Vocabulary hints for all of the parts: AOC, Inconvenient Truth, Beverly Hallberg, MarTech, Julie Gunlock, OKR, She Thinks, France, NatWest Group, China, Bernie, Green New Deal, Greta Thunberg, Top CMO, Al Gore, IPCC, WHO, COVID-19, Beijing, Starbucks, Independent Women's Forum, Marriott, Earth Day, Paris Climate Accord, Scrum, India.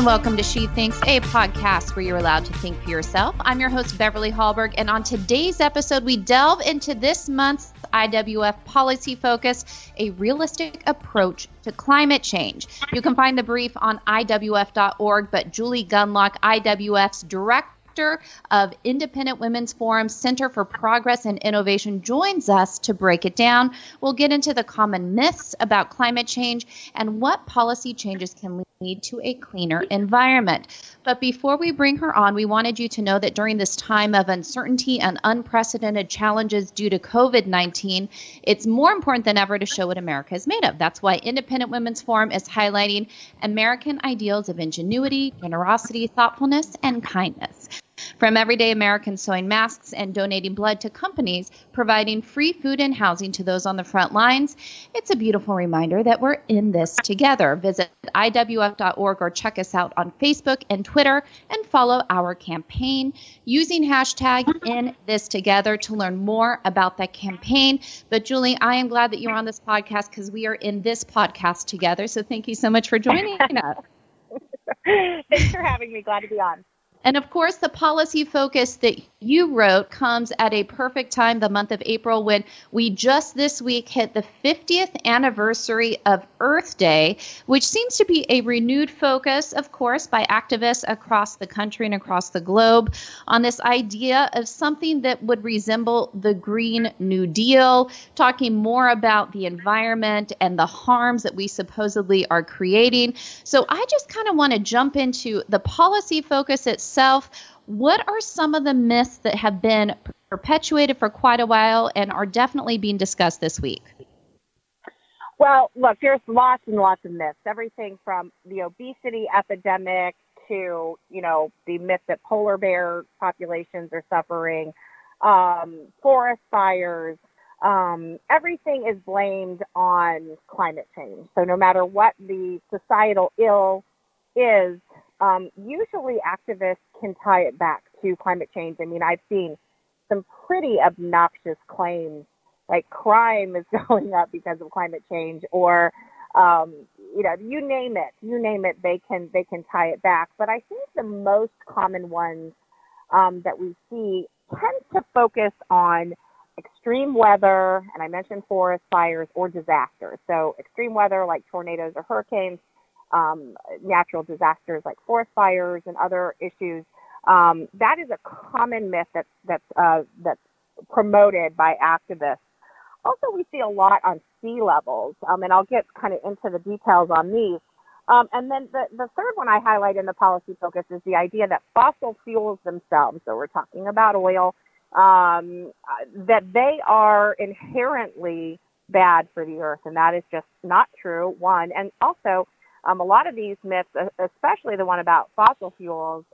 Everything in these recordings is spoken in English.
and welcome to She Thinks, a podcast where you're allowed to think for yourself. I'm your host, Beverly Hallberg, and on today's episode, we delve into this month's IWF policy focus, a realistic approach to climate change. You can find the brief on IWF.org, but Julie Gunlock, IWF's Director of Independent Women's Forum Center for Progress and Innovation, joins us to break it down. We'll get into the common myths about climate change and what policy changes can lead to a cleaner environment. But before we bring her on, we wanted you to know that during this time of uncertainty and unprecedented challenges due to COVID-19, it's more important than ever to show what America is made of. That's why Independent Women's Forum is highlighting American ideals of ingenuity, generosity, thoughtfulness, and kindness. From everyday Americans sewing masks and donating blood to companies providing free food and housing to those on the front lines, it's a beautiful reminder that we're in this together. Visit IWF.org or check us out on Facebook and Twitter and follow our campaign using hashtag InThisTogether to learn more about that campaign. But Julie, I am glad that you're on this podcast because we are in this podcast together. So thank you so much for joining us. Thanks for having me. Glad to be on. And of course, the policy focus that you wrote comes at a perfect time, the month of April, when we just this week hit the 50th anniversary of Earth Day, which seems to be a renewed focus, of course, by activists across the country and across the globe on this idea of something that would resemble the Green New Deal, talking more about the environment and the harms that we supposedly are creating. So I just kind of want to jump into the policy focus itself. What are some of the myths that have been perpetuated for quite a while and are definitely being discussed this week? Well, look, there's lots and lots of myths, everything from the obesity epidemic to, you know, the myth that polar bear populations are suffering, forest fires. Everything is blamed on climate change. So no matter what the societal ill is, usually activists can tie it back to climate change. I mean, I've seen some pretty obnoxious claims, like crime is going up because of climate change, or, you name it, they can tie it back. But I think the most common ones that we see tend to focus on extreme weather, and I mentioned forest fires or disasters. So extreme weather like tornadoes or hurricanes, natural disasters like forest fires and other issues. That is a common myth that's promoted by activists. Also, we see a lot on sea levels, and I'll get kind of into the details on these. And then the third one I highlight in the policy focus is the idea that fossil fuels themselves, so we're talking about oil, that they are inherently bad for the earth, and that is just not true, one. And also, a lot of these myths, especially the one about fossil fuels,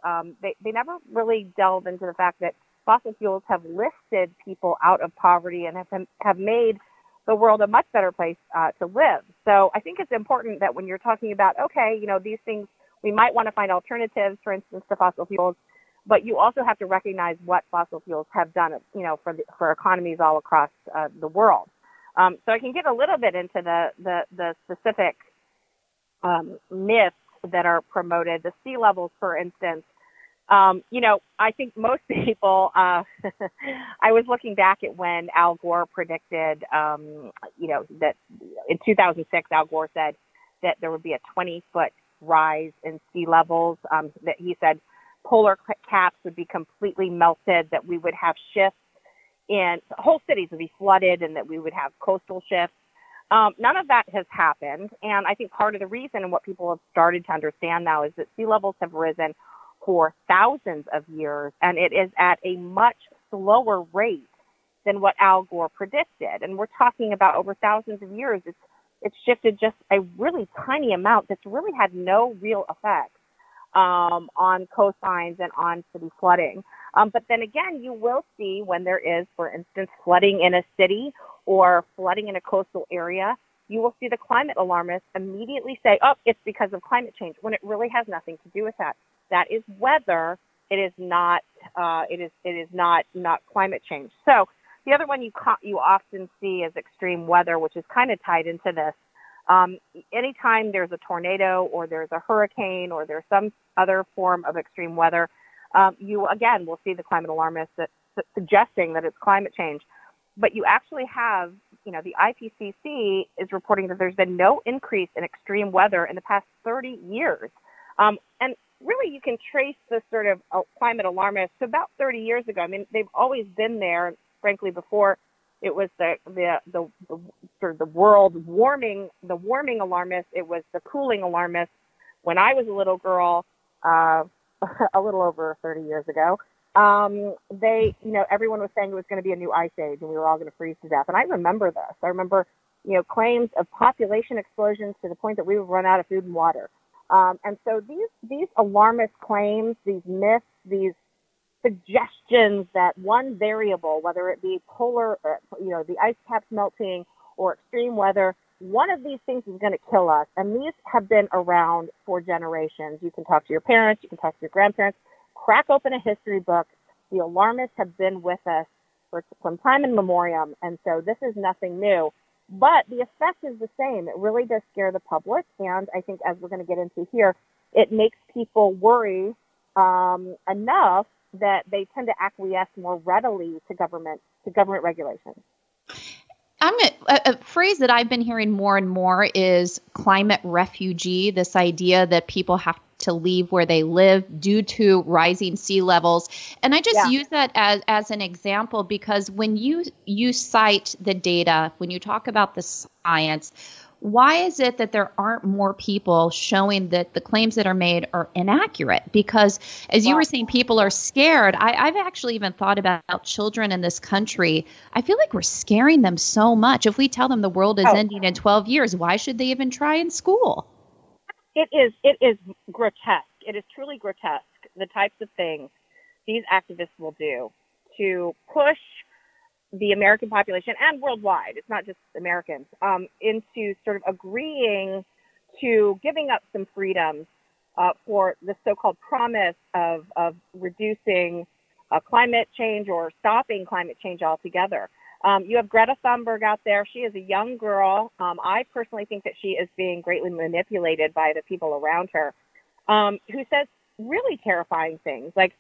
they never really delve into the fact that fossil fuels have lifted people out of poverty and have made the world a much better place to live. So I think it's important that when you're talking about, okay, you know, these things, we might want to find alternatives, for instance, to fossil fuels, but you also have to recognize what fossil fuels have done, you know, for economies all across the world. So I can get a little bit into the specific myths that are promoted. The sea levels, for instance, you know, I think most people, I was looking back at when Al Gore predicted, you know, that in 2006, Al Gore said that there would be a 20-foot rise in sea levels, that he said polar caps would be completely melted, that we would have shifts and whole cities would be flooded, and that we would have coastal shifts. None of that has happened, and I think part of the reason and what people have started to understand now is that sea levels have risen for thousands of years, and it is at a much slower rate than what Al Gore predicted. And we're talking about over thousands of years. It's shifted just a really tiny amount that's really had no real effect on coastlines and on city flooding. But then again, you will see when there is, for instance, flooding in a city or flooding in a coastal area, you will see the climate alarmists immediately say, oh, it's because of climate change, when it really has nothing to do with that. That is weather. It is not, it is not climate change. So the other one you often see is extreme weather, which is kind of tied into this. Anytime there's a tornado or there's a hurricane or there's some other form of extreme weather, you again will see the climate alarmists suggesting that it's climate change. But you actually have, you know, the IPCC is reporting that there's been no increase in extreme weather in the past 30 years. And really, you can trace this sort of climate alarmist to about 30 years ago. I mean, they've always been there, frankly, before it was the sort of the world warming, the warming alarmist. It was the cooling alarmist. When I was a little girl, a little over 30 years ago, everyone was saying it was going to be a new ice age and we were all going to freeze to death. And I remember this. I remember, you know, claims of population explosions to the point that we would run out of food and water. And so these alarmist claims, these myths, these suggestions that one variable, whether it be polar, or, you know, the ice caps melting or extreme weather, one of these things is going to kill us. And these have been around for generations. You can talk to your parents, you can talk to your grandparents, crack open a history book. The alarmists have been with us for some time in memoriam. And so this is nothing new. But the effect is the same. It really does scare the public. And I think as we're going to get into here, it makes people worry enough that they tend to acquiesce more readily to government regulations. A phrase that I've been hearing more and more is climate refugee, this idea that people have to leave where they live due to rising sea levels. And I just use that as an example, because when you cite the data, when you talk about the science, why is it that there aren't more people showing that the claims that are made are inaccurate? Because as you were saying, people are scared. I've actually even thought about children in this country. I feel like we're scaring them so much. If we tell them the world is ending in 12 years, why should they even try in school? It is grotesque. It is truly grotesque, the types of things these activists will do to push the American population and worldwide, it's not just Americans, into sort of agreeing to giving up some freedoms for the so-called promise of reducing climate change or stopping climate change altogether. You have Greta Thunberg out there. She is a young girl. I personally think that she is being greatly manipulated by the people around her, who says really terrifying things. Like,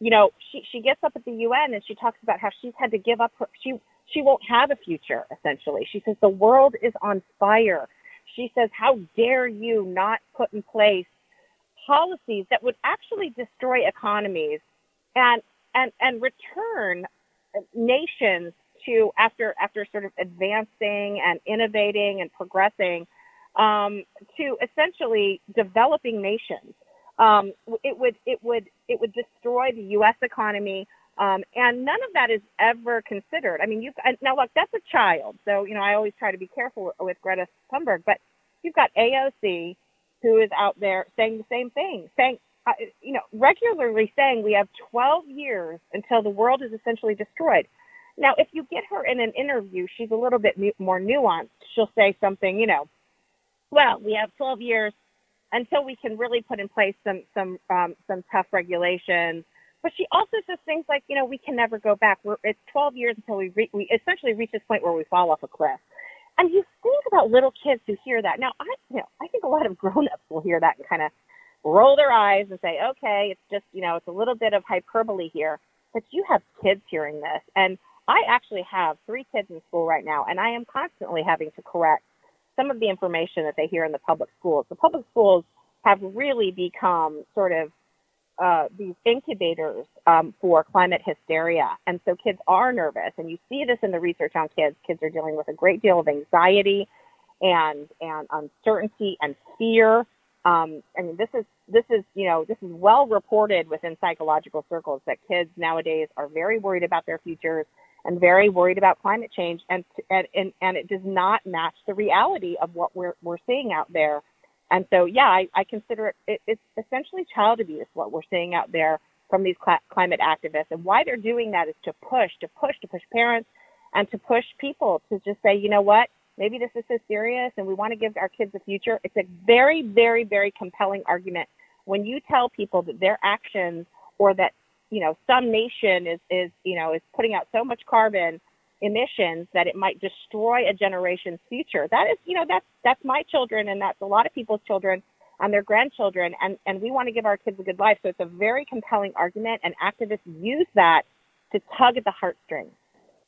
you know, she gets up at the UN and she talks about how she's had to give up her, she won't have a future, essentially. She says the world is on fire. She says, how dare you not put in place policies that would actually destroy economies and return nations to after sort of advancing and innovating and progressing to essentially developing nations. It would destroy the U.S. economy, and none of that is ever considered. I mean, now look, that's a child, so you know I always try to be careful with Greta Thunberg. But you've got AOC, who is out there saying the same thing, saying regularly saying we have 12 years until the world is essentially destroyed. Now, if you get her in an interview, she's a little bit more nuanced. She'll say something, well, we have 12 years. Until we can really put in place some tough regulations. But she also says things like, we can never go back. It's 12 years until we essentially reach this point where we fall off a cliff. And you think about little kids who hear that. Now, I think a lot of grown-ups will hear that and kind of roll their eyes and say, okay, it's just, it's a little bit of hyperbole here. But you have kids hearing this. And I actually have 3 kids in school right now, and I am constantly having to correct some of the information that they hear in the public schools. The public schools have really become sort of these incubators for climate hysteria. And so kids are nervous. And you see this in the research on kids. Kids are dealing with a great deal of anxiety and uncertainty and fear. I mean, this is well reported within psychological circles that kids nowadays are very worried about their futures and very worried about climate change, and it does not match the reality of what we're seeing out there. And so, I consider it's essentially child abuse, what we're seeing out there from these climate activists. And why they're doing that is to push parents and to push people to just say, you know what, maybe this is so serious and we want to give our kids a future. It's a very, very, very compelling argument when you tell people that their actions or that some nation is putting out so much carbon emissions that it might destroy a generation's future. That is, you know, that's my children, and that's a lot of people's children and their grandchildren. And we want to give our kids a good life. So it's a very compelling argument, and activists use that to tug at the heartstrings.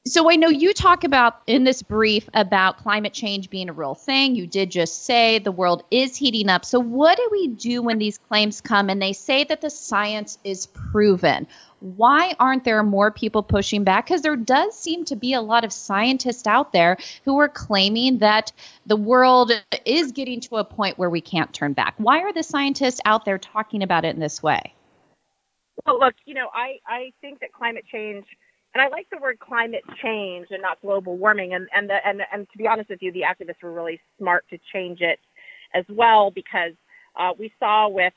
So I know you talk about in this brief about climate change being a real thing. You did just say the world is heating up. So what do we do when these claims come and they say that the science is proven? Why aren't there more people pushing back? Because there does seem to be a lot of scientists out there who are claiming that the world is getting to a point where we can't turn back. Why are the scientists out there talking about it in this way? Well, look, you know, I think that climate change, and I like the word climate change and not global warming. And to be honest with you, the activists were really smart to change it as well, because we saw with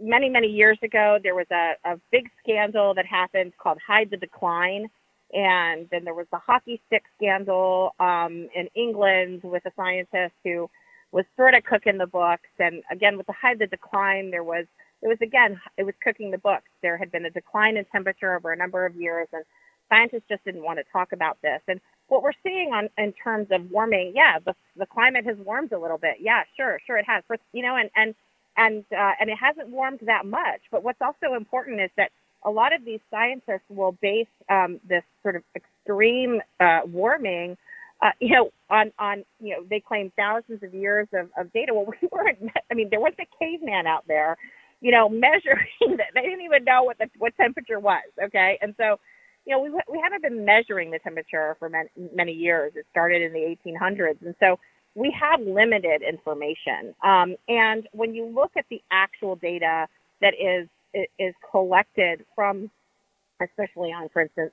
many years ago, there was a big scandal that happened called Hide the Decline. And then there was the hockey stick scandal in England with a scientist who was sort of cooking the books. And again, with the Hide the Decline, it was cooking the books. There had been a decline in temperature over a number of years, and scientists just didn't want to talk about this. And what we're seeing in terms of warming, yeah, the climate has warmed a little bit. Yeah, sure it has. You know, and it hasn't warmed that much. But what's also important is that a lot of these scientists will base this sort of extreme warming, you know, on you know, they claim thousands of years of data. Well, we weren't. I mean, there wasn't a caveman out there, you know, measuring that. They didn't even know what temperature was. Okay. And so, you know, we haven't been measuring the temperature for many years. It started in the 1800s. And so we have limited information. And when you look at the actual data that is collected from, especially on, for instance,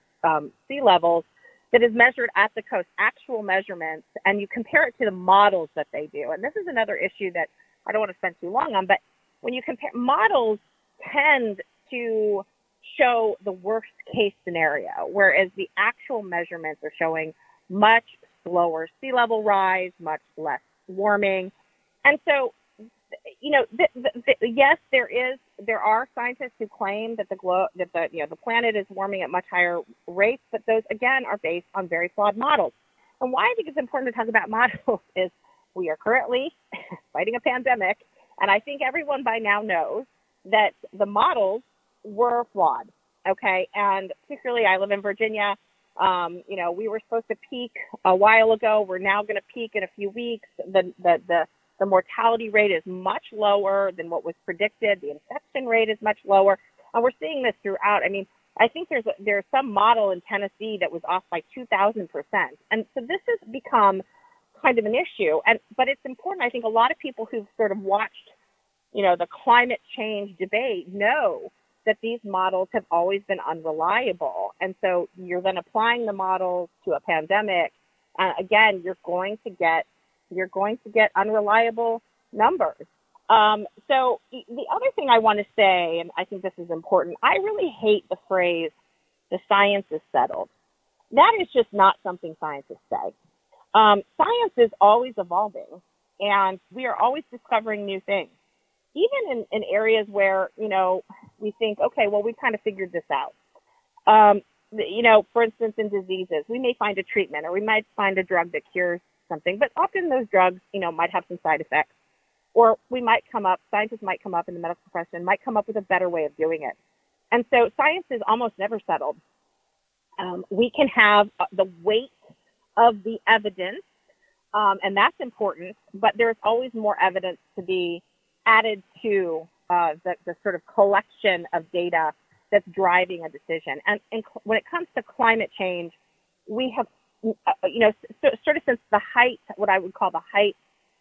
sea levels, that is measured at the coast, actual measurements, and you compare it to the models that they do. And this is another issue that I don't want to spend too long on, but when you compare, models tend to show the worst case scenario, whereas the actual measurements are showing much slower sea level rise, much less warming. And so, you know, yes, there are scientists who claim that the planet is warming at much higher rates, but those again are based on very flawed models. And why I think it's important to talk about models is we are currently fighting a pandemic. And I think everyone by now knows that the models were flawed, okay? And particularly, I live in Virginia. You know, we were supposed to peak a while ago. We're now going to peak in a few weeks. The mortality rate is much lower than what was predicted. The infection rate is much lower. And we're seeing this throughout. I mean, I think there's some model in Tennessee that was off by 2,000%. And so this has become kind of an issue, but it's important. I think a lot of people who've sort of watched, you know, the climate change debate know that these models have always been unreliable, and so you're then applying the models to a pandemic. Again, you're going to get unreliable numbers. So the other thing I want to say, and I think this is important, I really hate the phrase "the science is settled." That is just not something scientists say. Science is always evolving, and we are always discovering new things, even in areas where, you know, we think, okay, well, we kind of figured this out. You know, for instance, in diseases, we may find a treatment or we might find a drug that cures something, but often those drugs, you know, might have some side effects, or scientists might come up in the medical profession, might come up with a better way of doing it. And so science is almost never settled. We can have the weight of the evidence, and that's important, but there's always more evidence to be added to the sort of collection of data that's driving a decision. And when it comes to climate change, we have, you know, sort of since the height, what I would call the height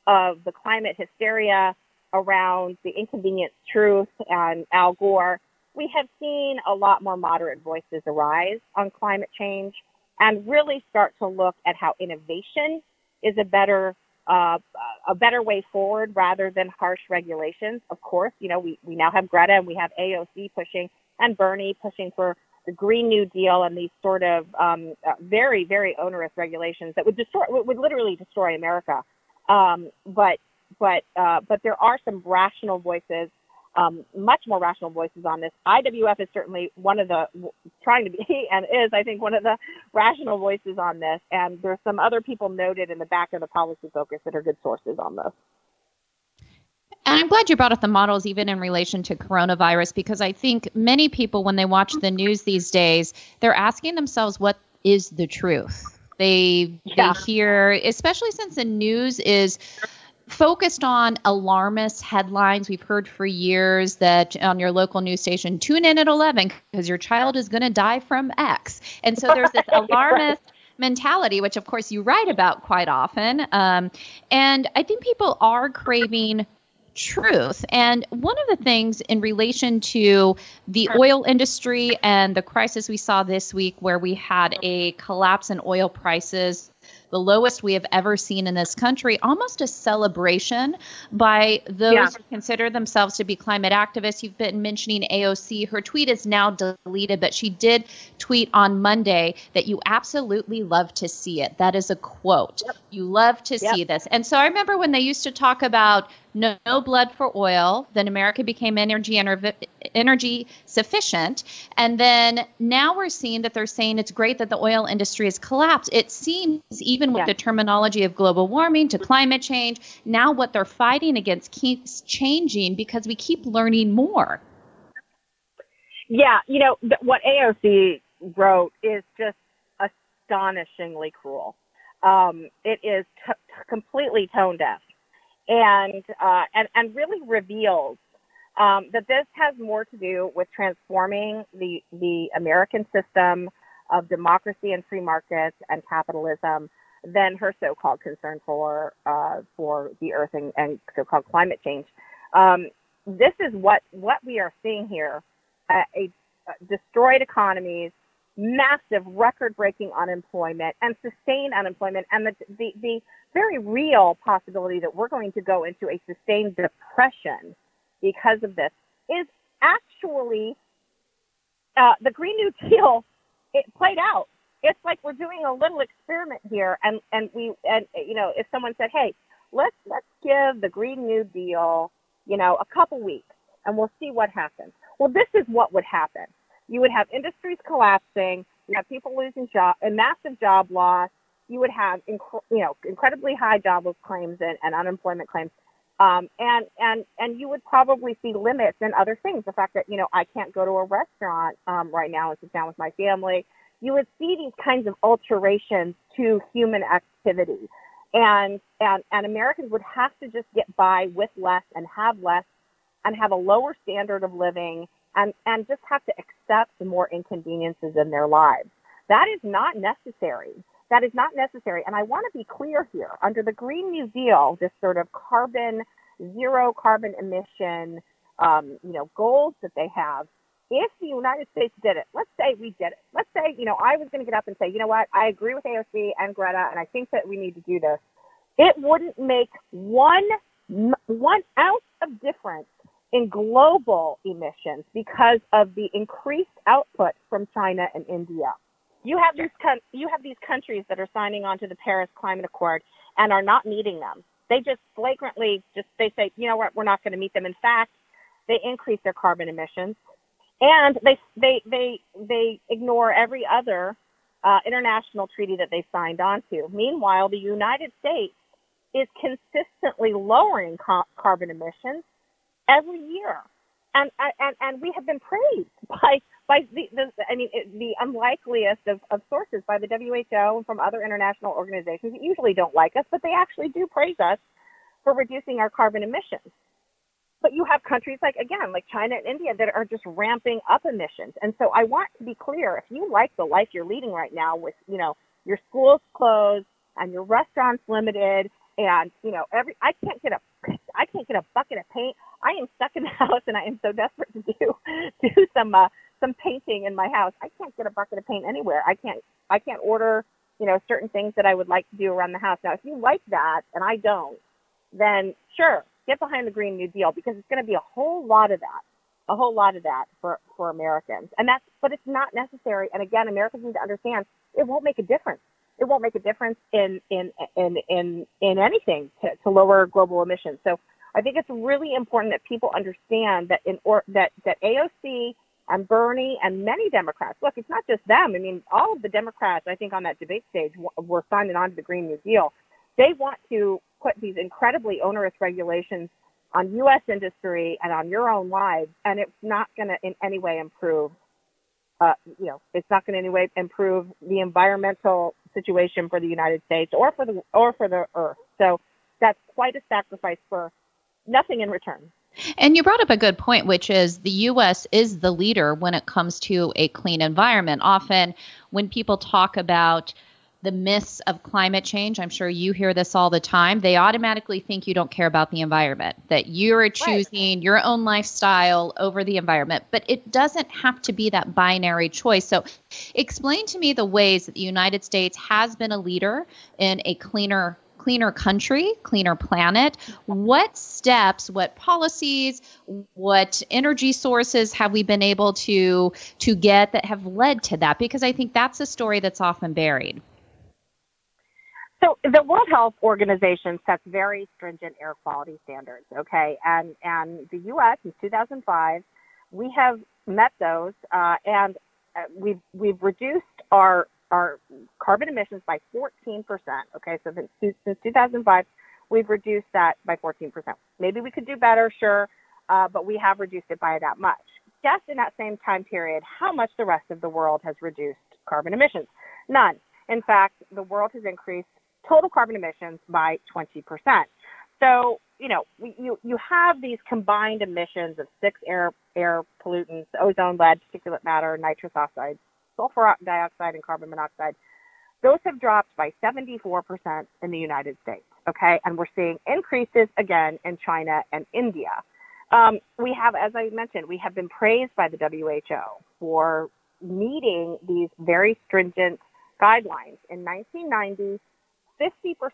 of the climate hysteria around the Inconvenient Truth and Al Gore, we have seen a lot more moderate voices arise on climate change, and really start to look at how innovation is a better way forward rather than harsh regulations. Of course, you know, we now have Greta, and we have AOC pushing, and Bernie pushing for the Green New Deal and these sort of very, very onerous regulations that would literally destroy America. But there are some rational voices much more rational voices on this. IWF is certainly one of the, trying to be, and is, I think, one of the rational voices on this. And there's some other people noted in the back of the Policy Focus that are good sources on this. And I'm glad you brought up the models, even in relation to coronavirus, because I think many people, when they watch the news these days, they're asking themselves, what is the truth? They hear, especially since the news is focused on alarmist headlines. We've heard for years that on your local news station, tune in at 11 because your child is going to die from X. And so there's this alarmist mentality, which, of course, you write about quite often. And I think people are craving truth. And one of the things in relation to the oil industry and the crisis we saw this week, where we had a collapse in oil prices, the lowest we have ever seen in this country, almost a celebration by those who consider themselves to be climate activists. You've been mentioning AOC. Her tweet is now deleted, but she did tweet on Monday that you absolutely love to see it. That is a quote. Yep. You love to see this. And so I remember when they used to talk about no blood for oil, then America became energy sufficient. And then now we're seeing that they're saying it's great that the oil industry has collapsed. It seems, even with the terminology of global warming to climate change, now what they're fighting against keeps changing because we keep learning more. Yeah, you know, what AOC wrote is just astonishingly cruel. It is completely tone deaf. And really reveals that this has more to do with transforming the American system of democracy and free markets and capitalism than her so-called concern for the earth and so-called climate change. This is what we are seeing here: destroyed economies, massive record-breaking unemployment, and sustained unemployment, and the very real possibility that we're going to go into a sustained depression because of this is actually the Green New Deal. It played out. It's like we're doing a little experiment here, and you know, if someone said, "Hey, let's give the Green New Deal, you know, a couple weeks, and we'll see what happens." Well, this is what would happen. You would have industries collapsing. You have people losing jobs, a massive job loss. You would have, incredibly high jobless claims and unemployment claims, and you would probably see limits in other things. The fact that, you know, I can't go to a restaurant right now and sit down with my family. You would see these kinds of alterations to human activity, and Americans would have to just get by with less, and have a lower standard of living, and just have to accept the more inconveniences in their lives. That is not necessary. That is not necessary. And I want to be clear here. Under the Green New Deal, this sort of carbon emission, goals that they have, if the United States did it, let's say we did it. Let's say, you know, I was going to get up and say, you know what, I agree with AOC and Greta, and I think that we need to do this. It wouldn't make one ounce of difference in global emissions because of the increased output from China and India. You have these countries that are signing on to the Paris Climate Accord and are not meeting them. They just flagrantly they say, you know what, we're not going to meet them. In fact, they increase their carbon emissions, and they ignore every other international treaty that they signed on to. Meanwhile, the United States is consistently lowering carbon emissions every year. And we have been praised by the unlikeliest of sources, by the WHO and from other international organizations that usually don't like us, but they actually do praise us for reducing our carbon emissions. But you have countries like China and India that are just ramping up emissions. And so I want to be clear, if you like the life you're leading right now with, you know, your schools closed and your restaurants limited, and, you know, I can't get a bucket of paint. I am stuck in the house, and I am so desperate to do some painting in my house. I can't get a bucket of paint anywhere. I can't order, you know, certain things that I would like to do around the house. Now, if you like that and I don't, then sure, get behind the Green New Deal, because it's going to be a whole lot of that for Americans. But it's not necessary. And again, Americans need to understand it won't make a difference. It won't make a difference in anything to lower global emissions. So I think it's really important that people understand that that AOC and Bernie and many Democrats, look, it's not just them. I mean, all of the Democrats, I think, on that debate stage were signing on to the Green New Deal. They want to put these incredibly onerous regulations on U.S. industry and on your own lives, and it's not going to in any way improve, it's not going to in any way improve the environmental situation for the United States or for the Earth. So that's quite a sacrifice for nothing in return. And you brought up a good point, which is the U.S. is the leader when it comes to a clean environment. Often when people talk about the myths of climate change, I'm sure you hear this all the time, they automatically think you don't care about the environment, that you're choosing your own lifestyle over the environment. But it doesn't have to be that binary choice. So explain to me the ways that the United States has been a leader in a cleaner country, cleaner planet. What steps, what policies, what energy sources have we been able to get that have led to that? Because I think that's a story that's often buried. So the World Health Organization sets very stringent air quality standards, okay? And the U.S. in 2005, we have met those, and we've reduced our carbon emissions by 14%. Okay, so since 2005, we've reduced that by 14%. Maybe we could do better, sure, but we have reduced it by that much. Just in that same time period, how much the rest of the world has reduced carbon emissions? None. In fact, the world has increased total carbon emissions by 20%. So, you have these combined emissions of six air pollutants, ozone, lead, particulate matter, nitrous oxide, sulfur dioxide, and carbon monoxide. Those have dropped by 74% in the United States, okay? And we're seeing increases again in China and India. We have, as I mentioned, we have been praised by the WHO for meeting these very stringent guidelines. In 1990,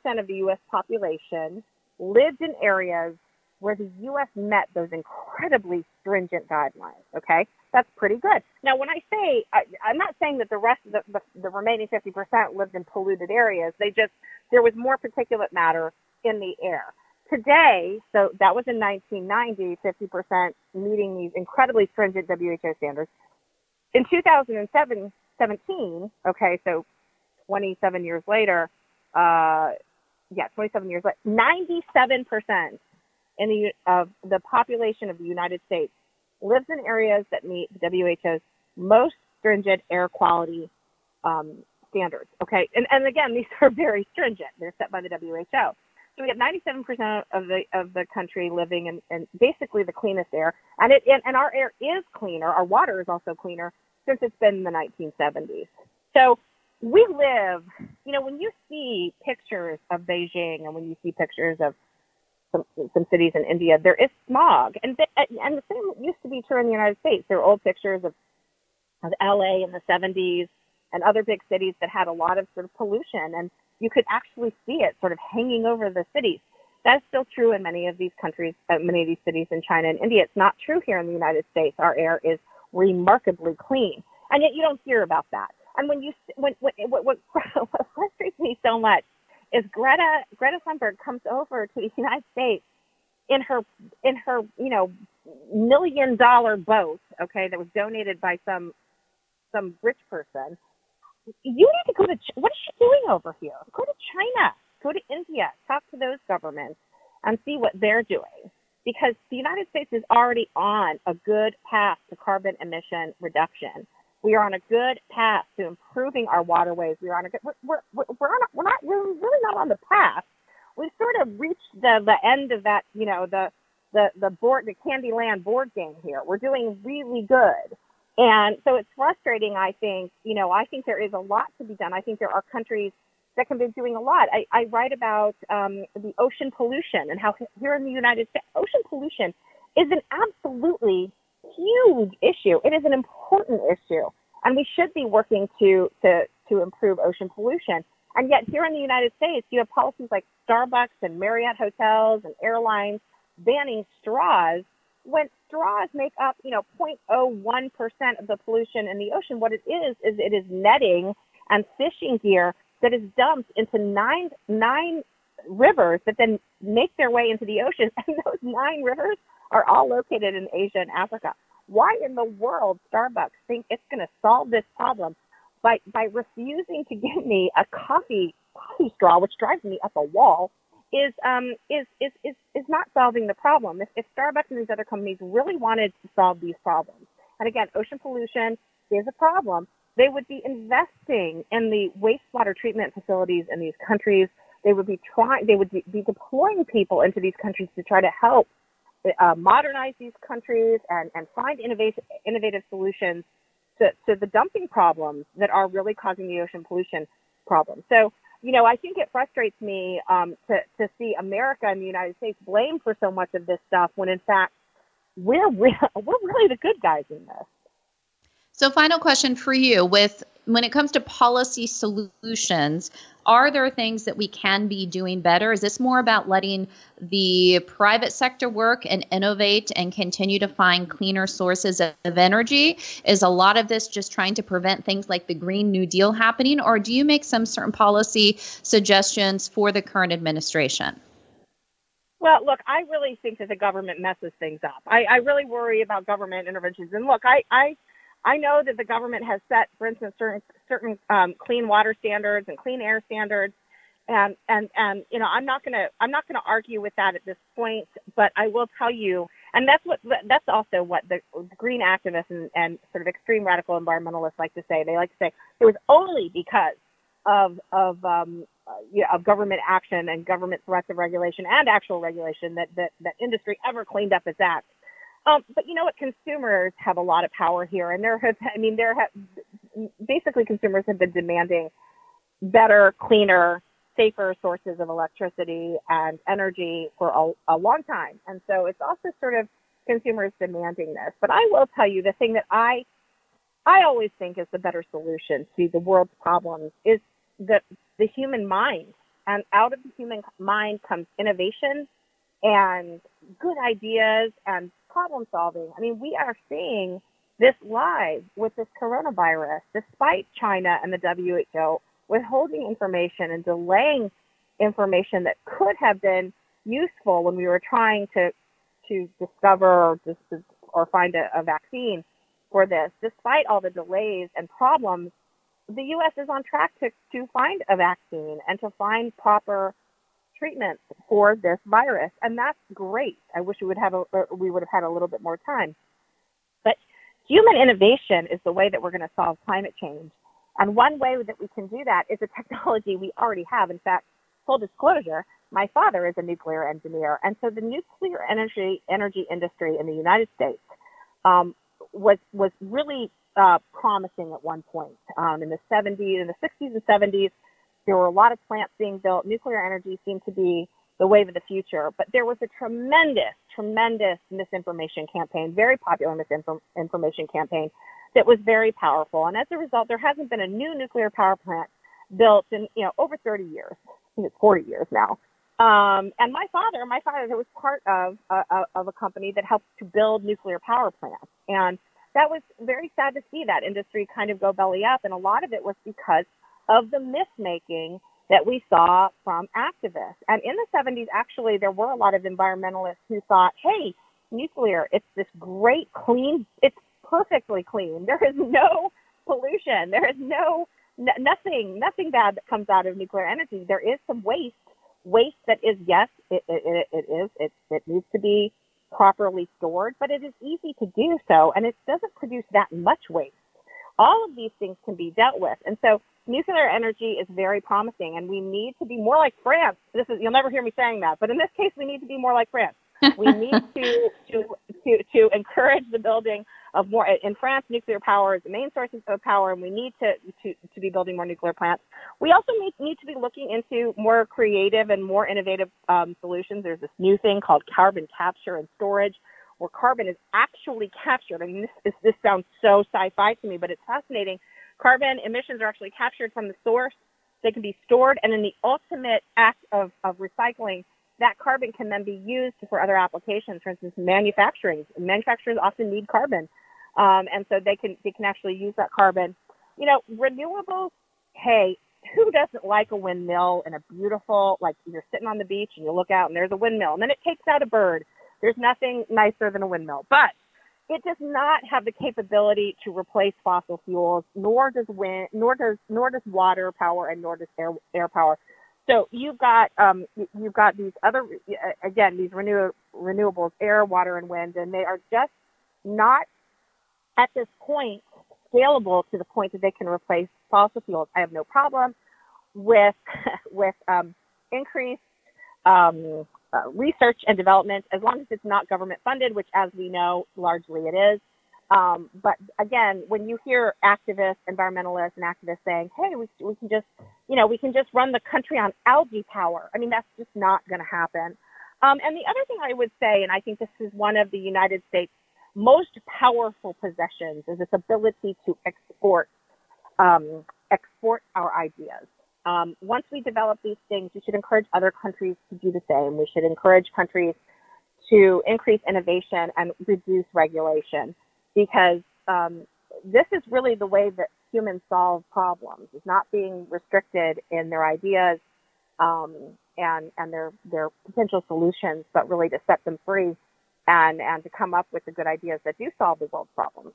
50% of the U.S. population lived in areas where the U.S. met those incredibly stringent guidelines, okay? That's pretty good. Now, when I say, I'm not saying that the rest of the remaining 50% lived in polluted areas. There was more particulate matter in the air. Today, so that was in 1990, 50% meeting these incredibly stringent WHO standards. In 2017, okay, so 27 years later, 97% of the population of the United States lives in areas that meet WHO's most stringent air quality standards. Okay, and again, these are very stringent; they're set by the WHO. So we have 97% of the country living in basically the cleanest air, and our air is cleaner. Our water is also cleaner since it's been in the 1970s. So we live, when you see pictures of Beijing and when you see pictures of some cities in India, there is smog. And the same used to be true in the United States. There are old pictures of LA in the 70s and other big cities that had a lot of sort of pollution. And you could actually see it sort of hanging over the cities. That's still true in many of these countries, many of these cities in China and India. It's not true here in the United States. Our air is remarkably clean. And yet you don't hear about that. And what frustrates me so much is Greta Thunberg comes over to the United States in her $1 million boat, okay, that was donated by some rich person. You need to go to what is she doing over here? Go to China, go to India, talk to those governments and see what they're doing, because the United States is already on a good path to carbon emission reduction. We are on a good path to improving our waterways. We are on a good, we're really not on the path. We've sort of reached the end of that, the Candyland board game here. We're doing really good. And so it's frustrating, I think. I think there is a lot to be done. I think there are countries that can be doing a lot. I write about the ocean pollution and how here in the United States, ocean pollution is an absolutely huge issue. It is an important issue, and we should be working to improve ocean pollution. And yet here in the United States, you have policies like Starbucks and Marriott hotels and airlines banning straws, when straws make up 0.01% of the pollution in the ocean. What it is it is netting and fishing gear that is dumped into nine rivers that then make their way into the ocean. And those 9 rivers are all located in Asia and Africa. Why in the world Starbucks think it's going to solve this problem by refusing to give me a coffee straw, which drives me up a wall, is not solving the problem. If Starbucks and these other companies really wanted to solve these problems, and again, ocean pollution is a problem, they would be investing in the wastewater treatment facilities in these countries. They would be deploying people into these countries to try to help modernize these countries and find innovative solutions to the dumping problems that are really causing the ocean pollution problem. So, you know, I think it frustrates me to see America and the United States blamed for so much of this stuff when, in fact, we're really the good guys in this. So final question for you, when it comes to policy solutions, are there things that we can be doing better? Is this more about letting the private sector work and innovate and continue to find cleaner sources of energy? Is a lot of this just trying to prevent things like the Green New Deal happening? Or do you make some certain policy suggestions for the current administration? Well, look, I really think that the government messes things up. I really worry about government interventions. And look, I know that the government has set, for instance, certain clean water standards and clean air standards, and you know, I'm not gonna argue with that at this point. But I will tell you, and that's also what the green activists and sort of extreme radical environmentalists like to say. They like to say it was only because of government action and government threats of regulation and actual regulation that industry ever cleaned up its act. But you know what? Consumers have a lot of power here, and basically consumers have been demanding better, cleaner, safer sources of electricity and energy for a long time. And so it's also sort of consumers demanding this. But I will tell you the thing that I always think is the better solution to the world's problems is the human mind. And out of the human mind comes innovation and good ideas and problem solving. I mean, we are seeing this live with this coronavirus, despite China and the WHO withholding information and delaying information that could have been useful when we were trying to discover or find a vaccine for this. Despite all the delays and problems, the U.S. is on track to find a vaccine and to find proper treatments for this virus, and that's great. I wish we would have had a little bit more time. But human innovation is the way that we're going to solve climate change, and one way that we can do that is a technology we already have. In fact, full disclosure, my father is a nuclear engineer, and so the nuclear energy industry in the United States was really promising at one point in the 60s and 70s. There were a lot of plants being built. Nuclear energy seemed to be the wave of the future. But there was a tremendous, tremendous misinformation campaign, very popular misinformation campaign that was very powerful. And as a result, there hasn't been a new nuclear power plant built in, you know, over 30 years. I think it's 40 years now. And my father was part of a company that helped to build nuclear power plants. And that was very sad to see that industry kind of go belly up. And a lot of it was because of the myth-making that we saw from activists. And in the 70s, actually, there were a lot of environmentalists who thought, hey, nuclear, it's this great clean, it's perfectly clean. There is no pollution. There is nothing bad that comes out of nuclear energy. There is some waste that is, yes, it needs to be properly stored, but it is easy to do so, and it doesn't produce that much waste. All of these things can be dealt with. And so nuclear energy is very promising, and we need to be more like France. You'll never hear me saying that, but in this case, we need to be more like France. We need to encourage the building of more. In France, nuclear power is the main source of power, and we need to be building more nuclear plants. We also need to be looking into more creative and more innovative solutions. There's this new thing called carbon capture and storage, where carbon is actually captured. I mean, this sounds so sci-fi to me, but it's fascinating. Carbon emissions are actually captured from the source. They can be stored, and in the ultimate act of recycling, that carbon can then be used for other applications. For instance, manufacturing. Manufacturers often need carbon, and so they can actually use that carbon. You know, renewables. Hey, who doesn't like a windmill and a beautiful, like you're sitting on the beach and you look out and there's a windmill and then it takes out a bird. There's nothing nicer than a windmill, but it does not have the capability to replace fossil fuels, nor does wind, nor does water power, and nor does air power. So you've got these other, again, these renewables, air, water, and wind, and they are just not at this point scalable to the point that they can replace fossil fuels. I have no problem with increased research and development, as long as it's not government funded, which, as we know, largely it is. But again, when you hear activists, environmentalists, and activists saying, "Hey, we can just run the country on algae power," I mean, that's just not going to happen. And the other thing I would say, and I think this is one of the United States' most powerful possessions, is its ability to export our ideas. Once we develop these things, we should encourage other countries to do the same. We should encourage countries to increase innovation and reduce regulation, because this is really the way that humans solve problems. It's not being restricted in their ideas and their potential solutions, but really to set them free and to come up with the good ideas that do solve the world's problems.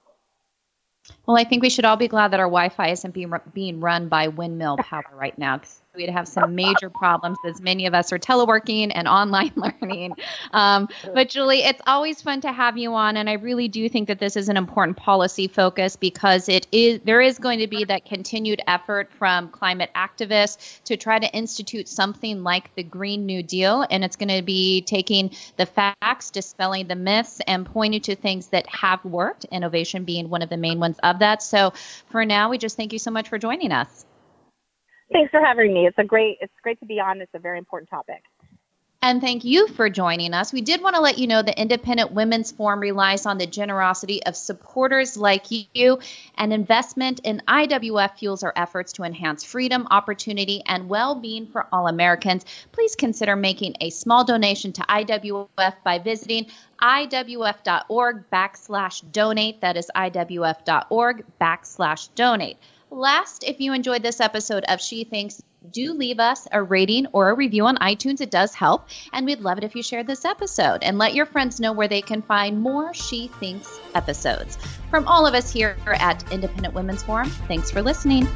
Well, I think we should all be glad that our Wi-Fi isn't being run by windmill power right now, because we'd have some major problems, as many of us are teleworking and online learning. But Julie, it's always fun to have you on, and I really do think that this is an important policy focus, because there is going to be that continued effort from climate activists to try to institute something like the Green New Deal, and it's going to be taking the facts, dispelling the myths, and pointing to things that have worked, innovation being one of the main ones of that. So for now, we just thank you so much for joining us. Thanks for having me. It's great to be on. It's a very important topic. And thank you for joining us. We did want to let you know the Independent Women's Forum relies on the generosity of supporters like you, and investment in IWF fuels our efforts to enhance freedom, opportunity, and well-being for all Americans. Please consider making a small donation to IWF by visiting IWF.org/donate. That is IWF.org/donate. Last, if you enjoyed this episode of She Thinks, do leave us a rating or a review on iTunes. It does help, and we'd love it if you shared this episode. And let your friends know where they can find more She Thinks episodes. From all of us here at Independent Women's Forum, thanks for listening.